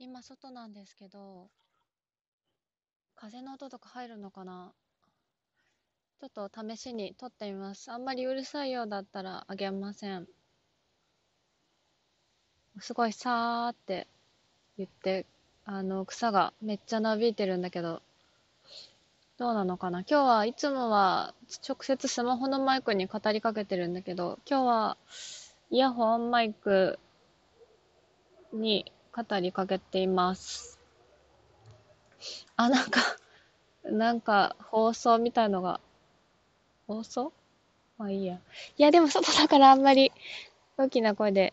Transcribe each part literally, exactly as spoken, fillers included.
今外なんですけど、風の音とか入るのかな。ちょっと試しに撮ってみます。あんまりうるさいようだったらあげません。すごいさーって言って、あの草がめっちゃなびいてるんだけど、どうなのかな。今日はいつもは直接スマホのマイクに語りかけてるんだけど、今日はイヤホンマイクに語りかけています。あ、なんか、なんか放送みたいのが、放送？まあいいや。いやでも外だからあんまり大きな声で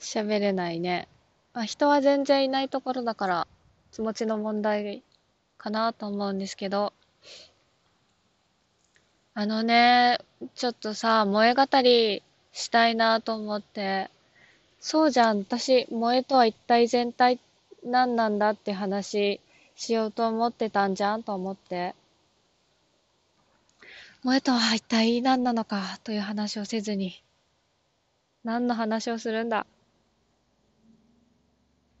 喋れないね。まあ、人は全然いないところだから気持ちの問題かなと思うんですけど、あのね、ちょっとさ、萌え語りしたいなと思って、そうじゃん、私萌えとは一体全体何なんだって話しようと思ってたんじゃんと思って、萌えとは一体何なのかという話をせずに何の話をするんだ。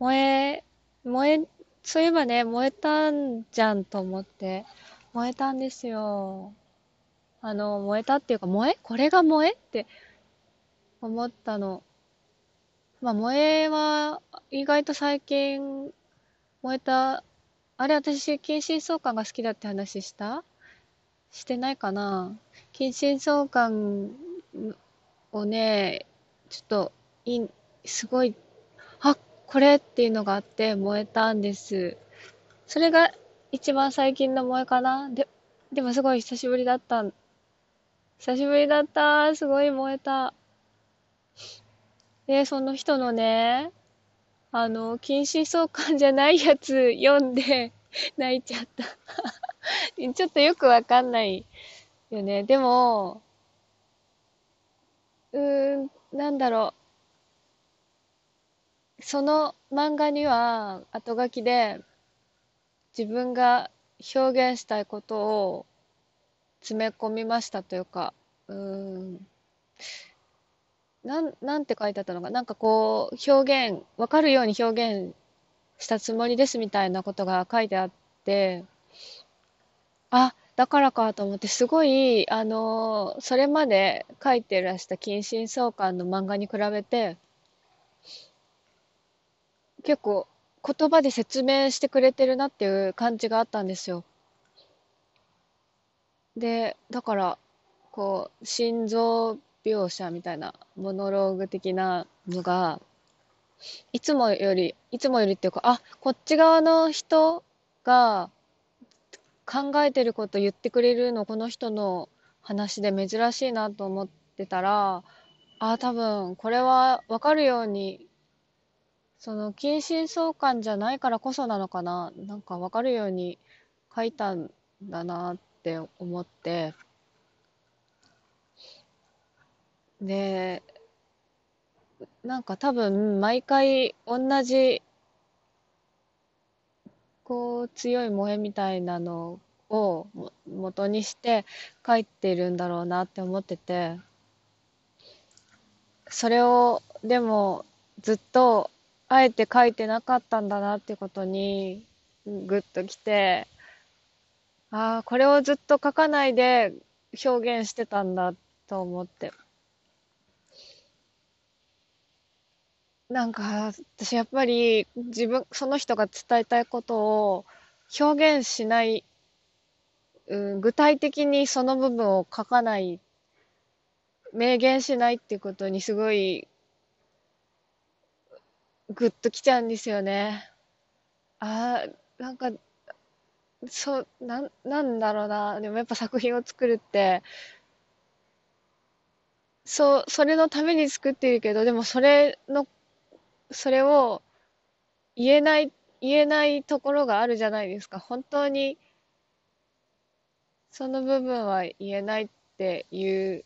萌え、萌え、そういえばね、萌えたんじゃんと思って、燃えたんですよ。あの、燃えたっていうか、萌え？これが萌え？って思ったの。まあ、萌えは意外と最近、燃えた、あれ、私、近親相姦が好きだって話した？してないかな。近親相姦をね、ちょっと、いん、すごい、あ、これっていうのがあって燃えたんです。それが一番最近の萌えかな。で、でもすごい久しぶりだった。久しぶりだった。すごい燃えた。で、その人のね、あの、近親相姦じゃないやつ読んで泣いちゃった。ちょっとよくわかんないよね。でも、うーん、なんだろう。その漫画には後書きで自分が表現したいことを詰め込みましたというか、うーん、なん、なんて書いてあったのか、なんかこう表現、わかるように表現したつもりですみたいなことが書いてあって、あ、だからかと思って、すごい、あの、それまで書いてらした近親相姦の漫画に比べて、結構言葉で説明してくれてるなっていう感じがあったんですよ。で、だからこう心臓描写みたいなモノローグ的なのがいつもよりいつもよりっていうか、あ、こっち側の人が考えてること言ってくれるの、この人の話で珍しいなと思ってたら、あ、多分これは分かるように、その近親相関じゃないからこそなのかな、なんかわかるように書いたんだなって思って、で、なんか多分毎回同じこう強い萌えみたいなのをも元にして書いてるんだろうなって思ってて、それをでもずっとあえて書いてなかったんだなってことにグッときて、ああ、これをずっと書かないで表現してたんだと思って、なんか私やっぱり自分、その人が伝えたいことを表現しない、うん、具体的にその部分を書かない、明言しないっていうことにすごいグッときちゃうんですよね。ああ、なんか、そう、なん、なんだろうな。でもやっぱ作品を作るって、そう、それのために作っているけど、でもそれの、それを言えない、言えないところがあるじゃないですか。本当に、その部分は言えないっていう。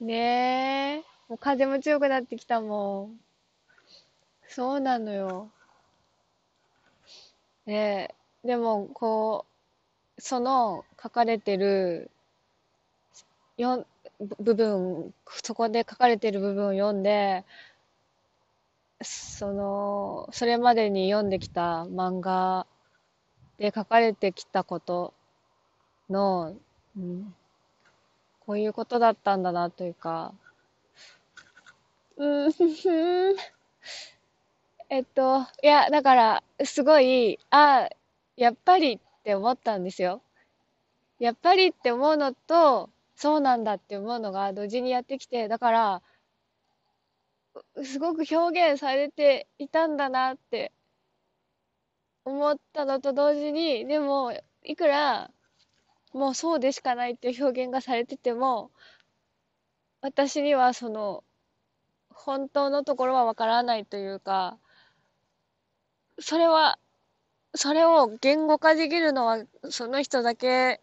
ねえ。もう風も強くなってきたもん。そうなのよ。ねえ、でもこうその書かれてるよ部分、そこで書かれてる部分を読んで、その、それまでに読んできた漫画で書かれてきたことの、うん、こういうことだったんだなというか、うーん、えっと、いや、だから、すごい、あ、やっぱりって思ったんですよ。やっぱりって思うのと、そうなんだって思うのが同時にやってきて、だから、うすごく表現されていたんだなって思ったのと同時に、でも、いくら、もうそうでしかないっていう表現がされてても、私にはその、本当のところはわからないというか、それは、それを言語化できるのはその人だけ、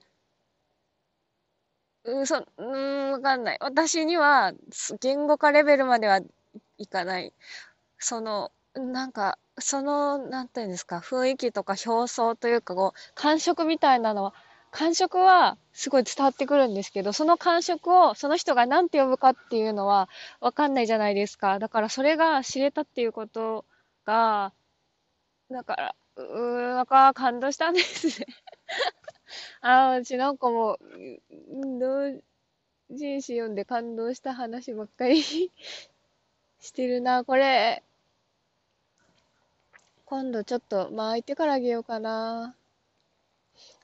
うん、そ、うん、わかんない。私には言語化レベルまではいかない。その、なんか、その、なんていうんですか、雰囲気とか表層というか、こう、感触みたいなのは、感触はすごい伝わってくるんですけど、その感触をその人が何て呼ぶかっていうのはわかんないじゃないですか。だからそれが知れたっていうことが、だから、うーん、なんか感動したんですね。ああ、うちなんかもう、同人誌読んで感動した話ばっかりしてるな。これ、今度ちょっと巻いてからあげようかな。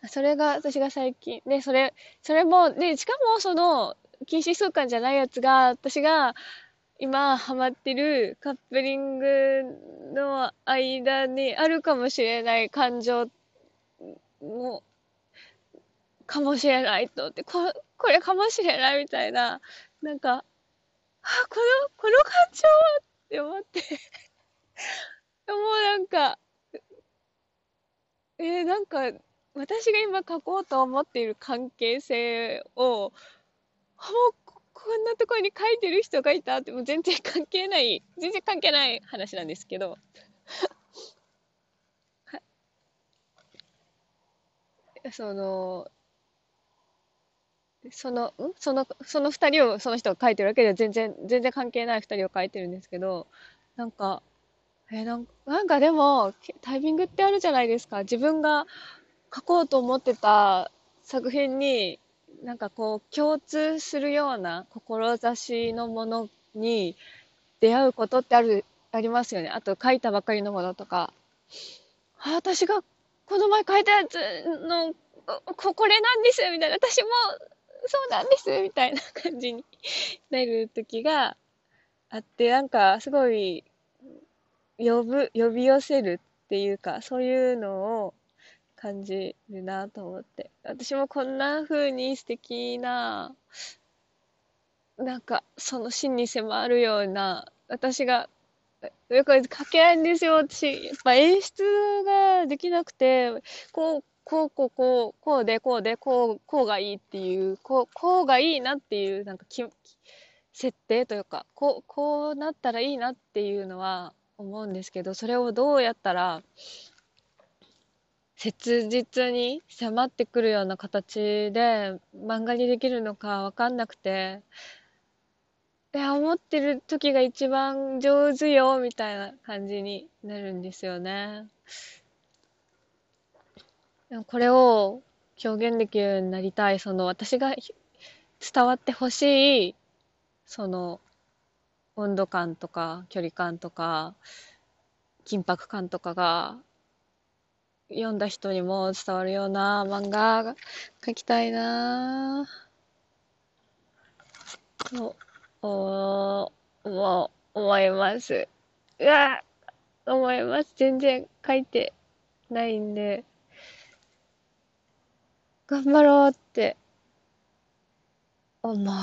それが私が最近、ね、それ、それも、ね、しかもその、禁止相関じゃないやつが、私が今ハマってるカップリングの間にあるかもしれない感情も、かもしれないと思って、こ、これかもしれないみたいな、なんか、あ、この、この感情はって思って、もうなんか、えー、なんか、私が今書こうと思っている関係性を、もうこんなところに書いてる人がいたって、もう全然関係ない、全然関係ない話なんですけど。その、その、んその、その二人を、その人が書いてるわけでは全然、全然関係ない二人を書いてるんですけど、なんか、えー、なんか、なんかでも、タイミングってあるじゃないですか。自分が、書こうと思ってた作品になんかこう共通するような志のものに出会うことってある、ありますよね。あと書いたばかりのものとか、あ、私がこの前書いたやつのこ、これなんですみたいな、私もそうなんですみたいな感じになる時があって、なんかすごい呼ぶ、呼び寄せるっていうか、そういうのを感じるなと思って、私もこんな風に素敵な、なんかその芯に迫るような、私がよく書けないんですよ。私やっぱ演出ができなくて、こうこうこうこうこうでこうでこうこうがいいっていう、こうこうがいいなっていう、なんかき設定というか、こうこうなったらいいなっていうのは思うんですけど、それをどうやったら切実に迫ってくるような形で漫画にできるのか分かんなくて、いや、思ってる時が一番上手よみたいな感じになるんですよね。これを表現できるようになりたい、その私が伝わってほしいその温度感とか距離感とか緊迫感とかが読んだ人にも伝わるような漫画が描きたいなぁとおも思います。うわぁ思います。全然書いてないんで、頑張ろうって思う。